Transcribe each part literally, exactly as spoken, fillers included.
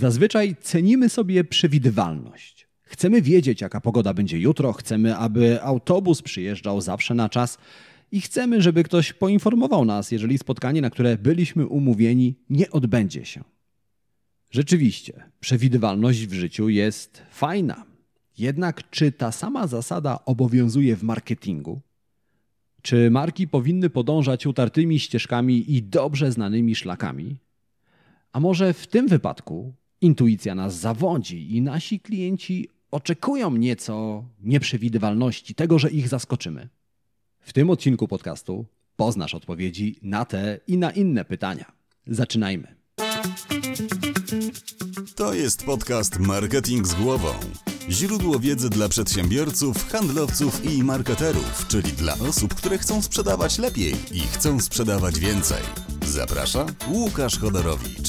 Zazwyczaj cenimy sobie przewidywalność. Chcemy wiedzieć, jaka pogoda będzie jutro, chcemy, aby autobus przyjeżdżał zawsze na czas i chcemy, żeby ktoś poinformował nas, jeżeli spotkanie, na które byliśmy umówieni, nie odbędzie się. Rzeczywiście, przewidywalność w życiu jest fajna. Jednak czy ta sama zasada obowiązuje w marketingu? Czy marki powinny podążać utartymi ścieżkami i dobrze znanymi szlakami? A może w tym wypadku intuicja nas zawodzi i nasi klienci oczekują nieco nieprzewidywalności, tego, że ich zaskoczymy? W tym odcinku podcastu poznasz odpowiedzi na te i na inne pytania. Zaczynajmy. To jest podcast Marketing z głową. Źródło wiedzy dla przedsiębiorców, handlowców i marketerów, czyli dla osób, które chcą sprzedawać lepiej i chcą sprzedawać więcej. Zaprasza Łukasz Chodorowicz.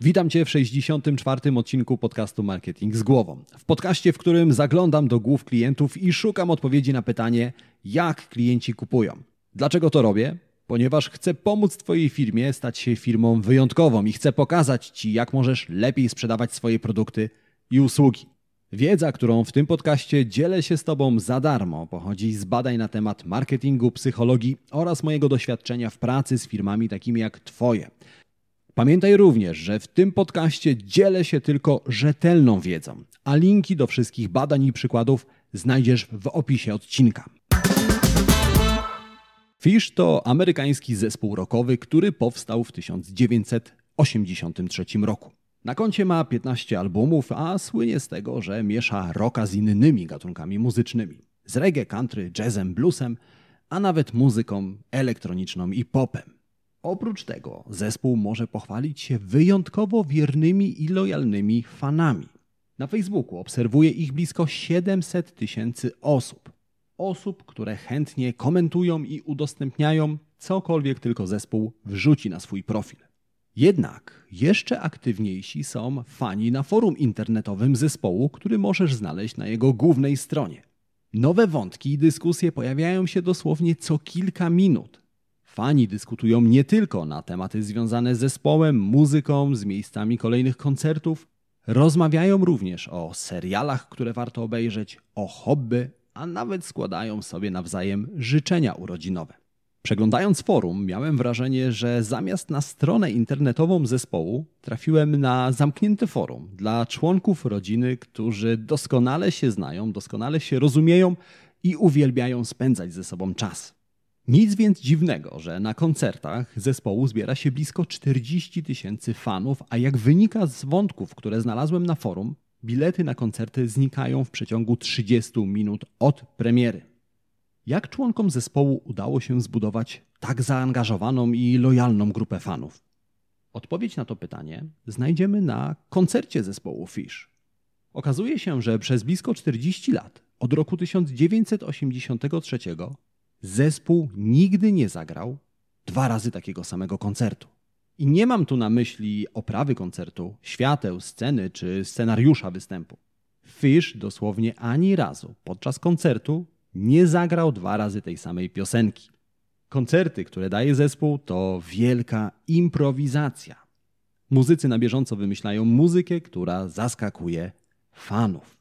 Witam Cię w sześćdziesiątym czwartym odcinku podcastu Marketing z głową. W podcaście, w którym zaglądam do głów klientów i szukam odpowiedzi na pytanie, jak klienci kupują. Dlaczego to robię? Ponieważ chcę pomóc Twojej firmie stać się firmą wyjątkową i chcę pokazać Ci, jak możesz lepiej sprzedawać swoje produkty i usługi. Wiedza, którą w tym podcaście dzielę się z Tobą za darmo, pochodzi z badań na temat marketingu, psychologii oraz mojego doświadczenia w pracy z firmami takimi jak Twoje. Pamiętaj również, że w tym podcaście dzielę się tylko rzetelną wiedzą, a linki do wszystkich badań i przykładów znajdziesz w opisie odcinka. Phish to amerykański zespół rockowy, który powstał w tysiąc dziewięćset osiemdziesiątym trzecim roku. Na koncie ma piętnaście albumów, a słynie z tego, że miesza rocka z innymi gatunkami muzycznymi. Z reggae, country, jazzem, bluesem, a nawet muzyką elektroniczną i popem. Oprócz tego zespół może pochwalić się wyjątkowo wiernymi i lojalnymi fanami. Na Facebooku obserwuje ich blisko siedemset tysięcy osób. Osób, które chętnie komentują i udostępniają cokolwiek tylko zespół wrzuci na swój profil. Jednak jeszcze aktywniejsi są fani na forum internetowym zespołu, który możesz znaleźć na jego głównej stronie. Nowe wątki i dyskusje pojawiają się dosłownie co kilka minut. Fani dyskutują nie tylko na tematy związane z zespołem, muzyką, z miejscami kolejnych koncertów. Rozmawiają również o serialach, które warto obejrzeć, o hobby, a nawet składają sobie nawzajem życzenia urodzinowe. Przeglądając forum, miałem wrażenie, że zamiast na stronę internetową zespołu trafiłem na zamknięte forum dla członków rodziny, którzy doskonale się znają, doskonale się rozumieją i uwielbiają spędzać ze sobą czas. Nic więc dziwnego, że na koncertach zespołu zbiera się blisko czterdzieści tysięcy fanów, a jak wynika z wątków, które znalazłem na forum, bilety na koncerty znikają w przeciągu trzydziestu minut od premiery. Jak członkom zespołu udało się zbudować tak zaangażowaną i lojalną grupę fanów? Odpowiedź na to pytanie znajdziemy na koncercie zespołu Phish. Okazuje się, że przez blisko czterdzieści lat, od roku tysiąc dziewięćset osiemdziesiątym trzecim, zespół nigdy nie zagrał dwa razy takiego samego koncertu. I nie mam tu na myśli oprawy koncertu, świateł, sceny czy scenariusza występu. Phish dosłownie ani razu podczas koncertu nie zagrał dwa razy tej samej piosenki. Koncerty, które daje zespół, to wielka improwizacja. Muzycy na bieżąco wymyślają muzykę, która zaskakuje fanów.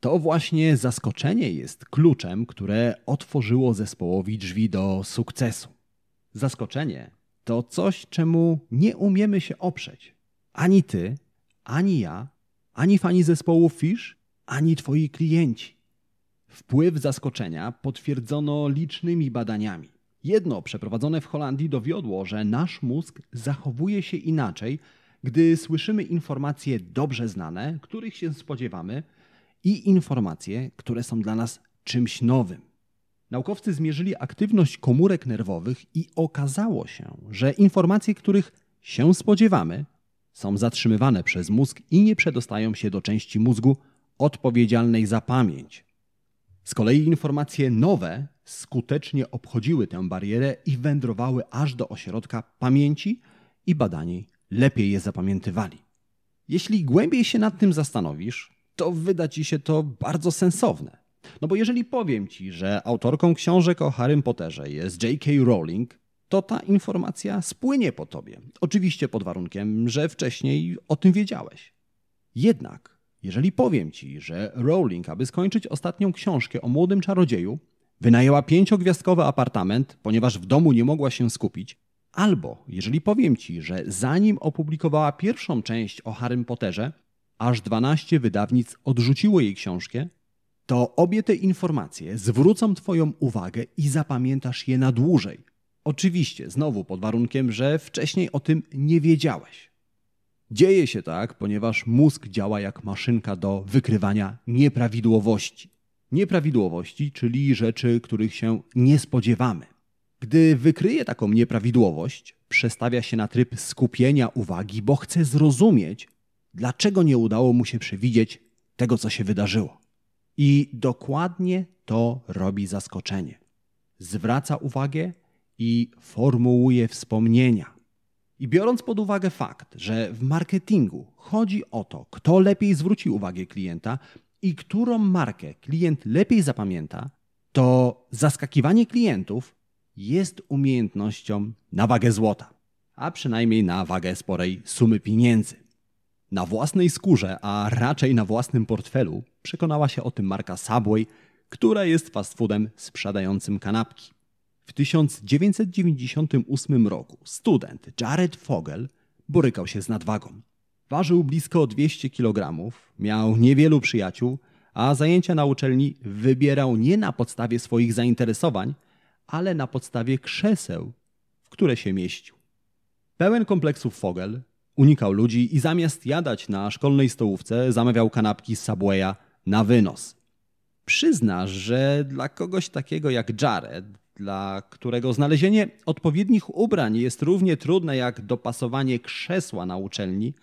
To właśnie zaskoczenie jest kluczem, które otworzyło zespołowi drzwi do sukcesu. Zaskoczenie to coś, czemu nie umiemy się oprzeć. Ani ty, ani ja, ani fani zespołu Phish, ani twoi klienci. Wpływ zaskoczenia potwierdzono licznymi badaniami. Jedno przeprowadzone w Holandii dowiodło, że nasz mózg zachowuje się inaczej, gdy słyszymy informacje dobrze znane, których się spodziewamy, i informacje, które są dla nas czymś nowym. Naukowcy zmierzyli aktywność komórek nerwowych i okazało się, że informacje, których się spodziewamy, są zatrzymywane przez mózg i nie przedostają się do części mózgu odpowiedzialnej za pamięć. Z kolei informacje nowe skutecznie obchodziły tę barierę i wędrowały aż do ośrodka pamięci i badani lepiej je zapamiętywali. Jeśli głębiej się nad tym zastanowisz, to wyda ci się to bardzo sensowne. No bo jeżeli powiem ci, że autorką książek o Harrym Potterze jest J K. Rowling, to ta informacja spłynie po tobie. Oczywiście pod warunkiem, że wcześniej o tym wiedziałeś. Jednak, jeżeli powiem ci, że Rowling, aby skończyć ostatnią książkę o młodym czarodzieju, wynajęła pięciogwiazdkowy apartament, ponieważ w domu nie mogła się skupić, albo jeżeli powiem ci, że zanim opublikowała pierwszą część o Harrym Potterze, aż dwanaście wydawnictw odrzuciło jej książkę, to obie te informacje zwrócą twoją uwagę i zapamiętasz je na dłużej. Oczywiście, znowu pod warunkiem, że wcześniej o tym nie wiedziałeś. Dzieje się tak, ponieważ mózg działa jak maszynka do wykrywania nieprawidłowości. Nieprawidłowości, czyli rzeczy, których się nie spodziewamy. Gdy wykryje taką nieprawidłowość, przestawia się na tryb skupienia uwagi, bo chce zrozumieć, dlaczego nie udało mu się przewidzieć tego, co się wydarzyło. I dokładnie to robi zaskoczenie. Zwraca uwagę i formułuje wspomnienia. I biorąc pod uwagę fakt, że w marketingu chodzi o to, kto lepiej zwróci uwagę klienta i którą markę klient lepiej zapamięta, to zaskakiwanie klientów jest umiejętnością na wagę złota, a przynajmniej na wagę sporej sumy pieniędzy. Na własnej skórze, a raczej na własnym portfelu przekonała się o tym marka Subway, która jest fast foodem sprzedającym kanapki. W tysiąc dziewięćset dziewięćdziesiątym ósmym roku student Jared Fogle borykał się z nadwagą. Ważył blisko dwieście kilogramów, miał niewielu przyjaciół, a zajęcia na uczelni wybierał nie na podstawie swoich zainteresowań, ale na podstawie krzeseł, w które się mieścił. Pełen kompleksów Fogle unikał ludzi i zamiast jadać na szkolnej stołówce zamawiał kanapki z Subwaya na wynos. Przyznasz, że dla kogoś takiego jak Jared, dla którego znalezienie odpowiednich ubrań jest równie trudne jak dopasowanie krzesła na uczelni,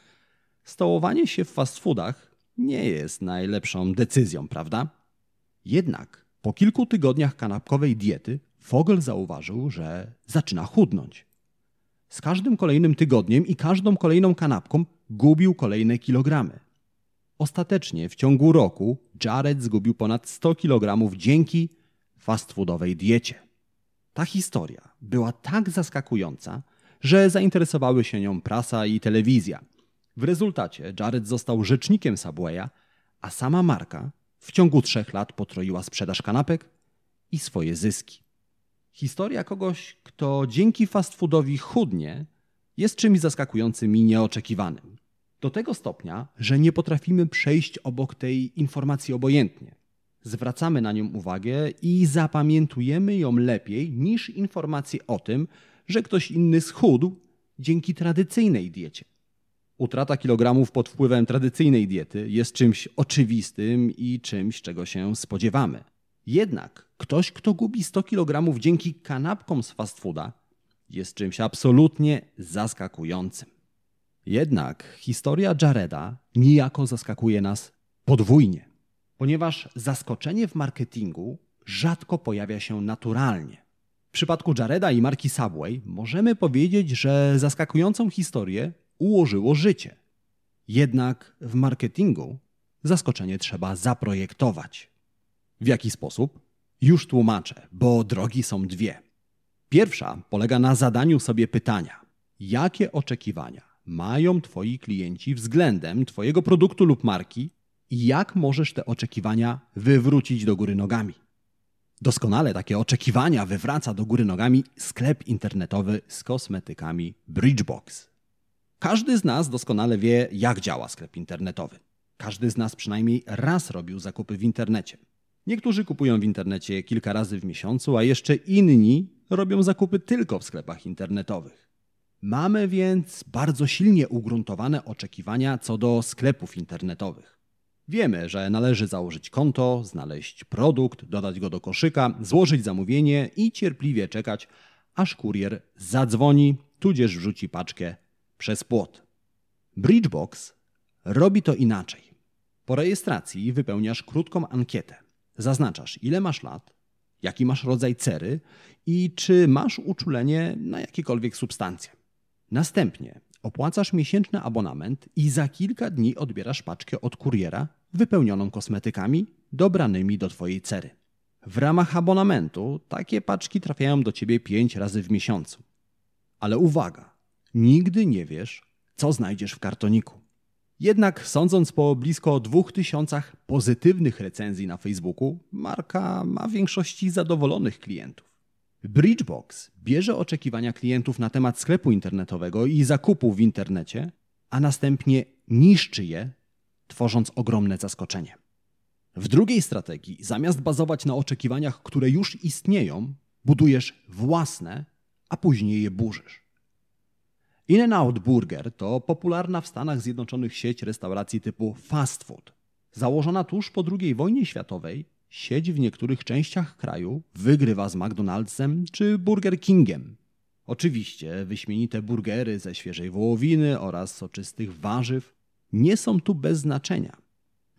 stołowanie się w fast foodach nie jest najlepszą decyzją, prawda? Jednak po kilku tygodniach kanapkowej diety Fogle zauważył, że zaczyna chudnąć. Z każdym kolejnym tygodniem i każdą kolejną kanapką gubił kolejne kilogramy. Ostatecznie w ciągu roku Jared zgubił ponad sto kilogramów dzięki fast foodowej diecie. Ta historia była tak zaskakująca, że zainteresowały się nią prasa i telewizja. W rezultacie Jared został rzecznikiem Subwaya, a sama marka w ciągu trzech lat potroiła sprzedaż kanapek i swoje zyski. Historia kogoś, kto dzięki fast foodowi chudnie, jest czymś zaskakującym i nieoczekiwanym. Do tego stopnia, że nie potrafimy przejść obok tej informacji obojętnie. Zwracamy na nią uwagę i zapamiętujemy ją lepiej niż informacje o tym, że ktoś inny schudł dzięki tradycyjnej diecie. Utrata kilogramów pod wpływem tradycyjnej diety jest czymś oczywistym i czymś, czego się spodziewamy. Jednak ktoś, kto gubi sto kilogramów dzięki kanapkom z fast fooda, jest czymś absolutnie zaskakującym. Jednak historia Jareda niejako zaskakuje nas podwójnie, ponieważ zaskoczenie w marketingu rzadko pojawia się naturalnie. W przypadku Jareda i marki Subway możemy powiedzieć, że zaskakującą historię ułożyło życie. Jednak w marketingu zaskoczenie trzeba zaprojektować. W jaki sposób? Już tłumaczę, bo drogi są dwie. Pierwsza polega na zadaniu sobie pytania. Jakie oczekiwania mają twoi klienci względem twojego produktu lub marki i jak możesz te oczekiwania wywrócić do góry nogami? Doskonale takie oczekiwania wywraca do góry nogami sklep internetowy z kosmetykami Bridgebox. Każdy z nas doskonale wie, jak działa sklep internetowy. Każdy z nas przynajmniej raz robił zakupy w internecie. Niektórzy kupują w internecie kilka razy w miesiącu, a jeszcze inni robią zakupy tylko w sklepach internetowych. Mamy więc bardzo silnie ugruntowane oczekiwania co do sklepów internetowych. Wiemy, że należy założyć konto, znaleźć produkt, dodać go do koszyka, złożyć zamówienie i cierpliwie czekać, aż kurier zadzwoni, tudzież wrzuci paczkę przez płot. Bridgebox robi to inaczej. Po rejestracji wypełniasz krótką ankietę. Zaznaczasz, ile masz lat, jaki masz rodzaj cery i czy masz uczulenie na jakiekolwiek substancje. Następnie opłacasz miesięczny abonament i za kilka dni odbierasz paczkę od kuriera wypełnioną kosmetykami dobranymi do twojej cery. W ramach abonamentu takie paczki trafiają do ciebie pięć razy w miesiącu. Ale uwaga, nigdy nie wiesz, co znajdziesz w kartoniku. Jednak sądząc po blisko dwóch tysiącach pozytywnych recenzji na Facebooku, marka ma w większości zadowolonych klientów. Bridgebox bierze oczekiwania klientów na temat sklepu internetowego i zakupu w internecie, a następnie niszczy je, tworząc ogromne zaskoczenie. W drugiej strategii, zamiast bazować na oczekiwaniach, które już istnieją, budujesz własne, a później je burzysz. In-N-Out Burger to popularna w Stanach Zjednoczonych sieć restauracji typu fast food. Założona tuż po drugiej wojnie światowej, sieć w niektórych częściach kraju wygrywa z McDonald'sem czy Burger Kingiem. Oczywiście wyśmienite burgery ze świeżej wołowiny oraz soczystych warzyw nie są tu bez znaczenia.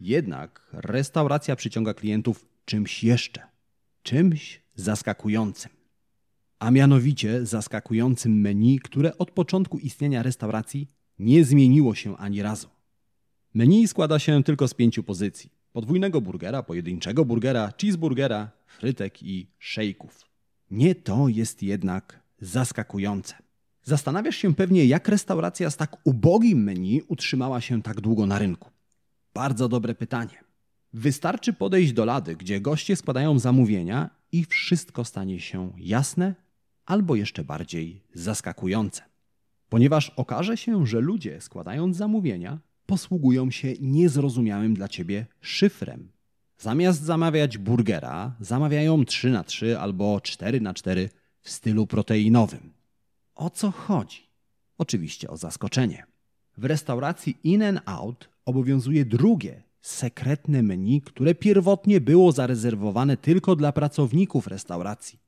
Jednak restauracja przyciąga klientów czymś jeszcze, czymś zaskakującym. A mianowicie zaskakującym menu, które od początku istnienia restauracji nie zmieniło się ani razu. Menu składa się tylko z pięciu pozycji. Podwójnego burgera, pojedynczego burgera, cheeseburgera, frytek i szejków. Nie to jest jednak zaskakujące. Zastanawiasz się pewnie, jak restauracja z tak ubogim menu utrzymała się tak długo na rynku. Bardzo dobre pytanie. Wystarczy podejść do lady, gdzie goście składają zamówienia i wszystko stanie się jasne albo jeszcze bardziej zaskakujące. Ponieważ okaże się, że ludzie składając zamówienia posługują się niezrozumiałym dla ciebie szyfrem. Zamiast zamawiać burgera, zamawiają trzy na trzy albo cztery na cztery w stylu proteinowym. O co chodzi? Oczywiście o zaskoczenie. W restauracji In-N-Out obowiązuje drugie, sekretne menu, które pierwotnie było zarezerwowane tylko dla pracowników restauracji.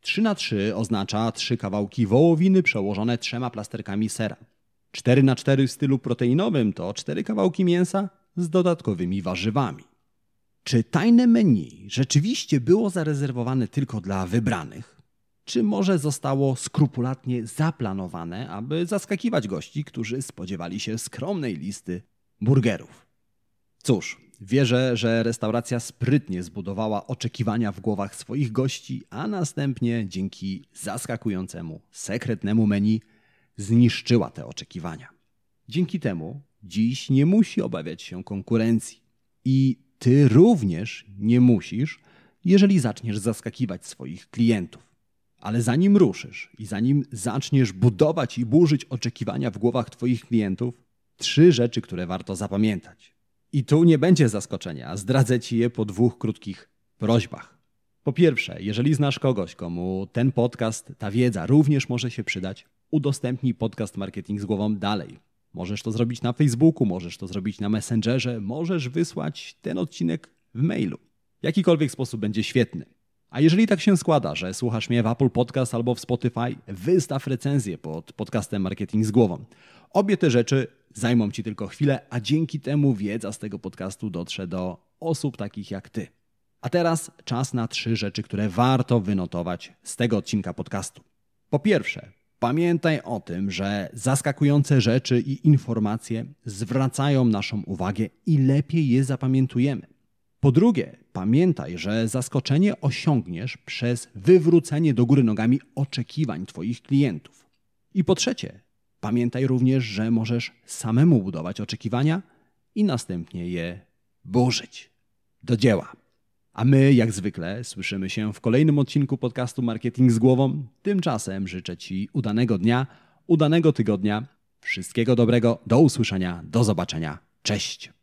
trzy na trzy oznacza trzy kawałki wołowiny przełożone trzema plasterkami sera. cztery na cztery w stylu proteinowym to cztery kawałki mięsa z dodatkowymi warzywami. Czy tajne menu rzeczywiście było zarezerwowane tylko dla wybranych? Czy może zostało skrupulatnie zaplanowane, aby zaskakiwać gości, którzy spodziewali się skromnej listy burgerów? Cóż, wierzę, że restauracja sprytnie zbudowała oczekiwania w głowach swoich gości, a następnie dzięki zaskakującemu, sekretnemu menu zniszczyła te oczekiwania. Dzięki temu dziś nie musi obawiać się konkurencji. I ty również nie musisz, jeżeli zaczniesz zaskakiwać swoich klientów. Ale zanim ruszysz i zanim zaczniesz budować i burzyć oczekiwania w głowach twoich klientów, trzy rzeczy, które warto zapamiętać. I tu nie będzie zaskoczenia, zdradzę ci je po dwóch krótkich prośbach. Po pierwsze, jeżeli znasz kogoś, komu ten podcast, ta wiedza również może się przydać, udostępnij podcast Marketing z głową dalej. Możesz to zrobić na Facebooku, możesz to zrobić na Messengerze, możesz wysłać ten odcinek w mailu. Jakikolwiek sposób będzie świetny. A jeżeli tak się składa, że słuchasz mnie w Apple Podcast albo w Spotify, wystaw recenzję pod podcastem Marketing z głową. Obie te rzeczy zajmą ci tylko chwilę, a dzięki temu wiedza z tego podcastu dotrze do osób takich jak ty. A teraz czas na trzy rzeczy, które warto wynotować z tego odcinka podcastu. Po pierwsze, pamiętaj o tym, że zaskakujące rzeczy i informacje zwracają naszą uwagę i lepiej je zapamiętujemy. Po drugie, pamiętaj, że zaskoczenie osiągniesz przez wywrócenie do góry nogami oczekiwań twoich klientów. I po trzecie, pamiętaj również, że możesz samemu budować oczekiwania i następnie je burzyć. Do dzieła! A my, jak zwykle, słyszymy się w kolejnym odcinku podcastu Marketing z głową. Tymczasem życzę ci udanego dnia, udanego tygodnia, wszystkiego dobrego, do usłyszenia, do zobaczenia, cześć!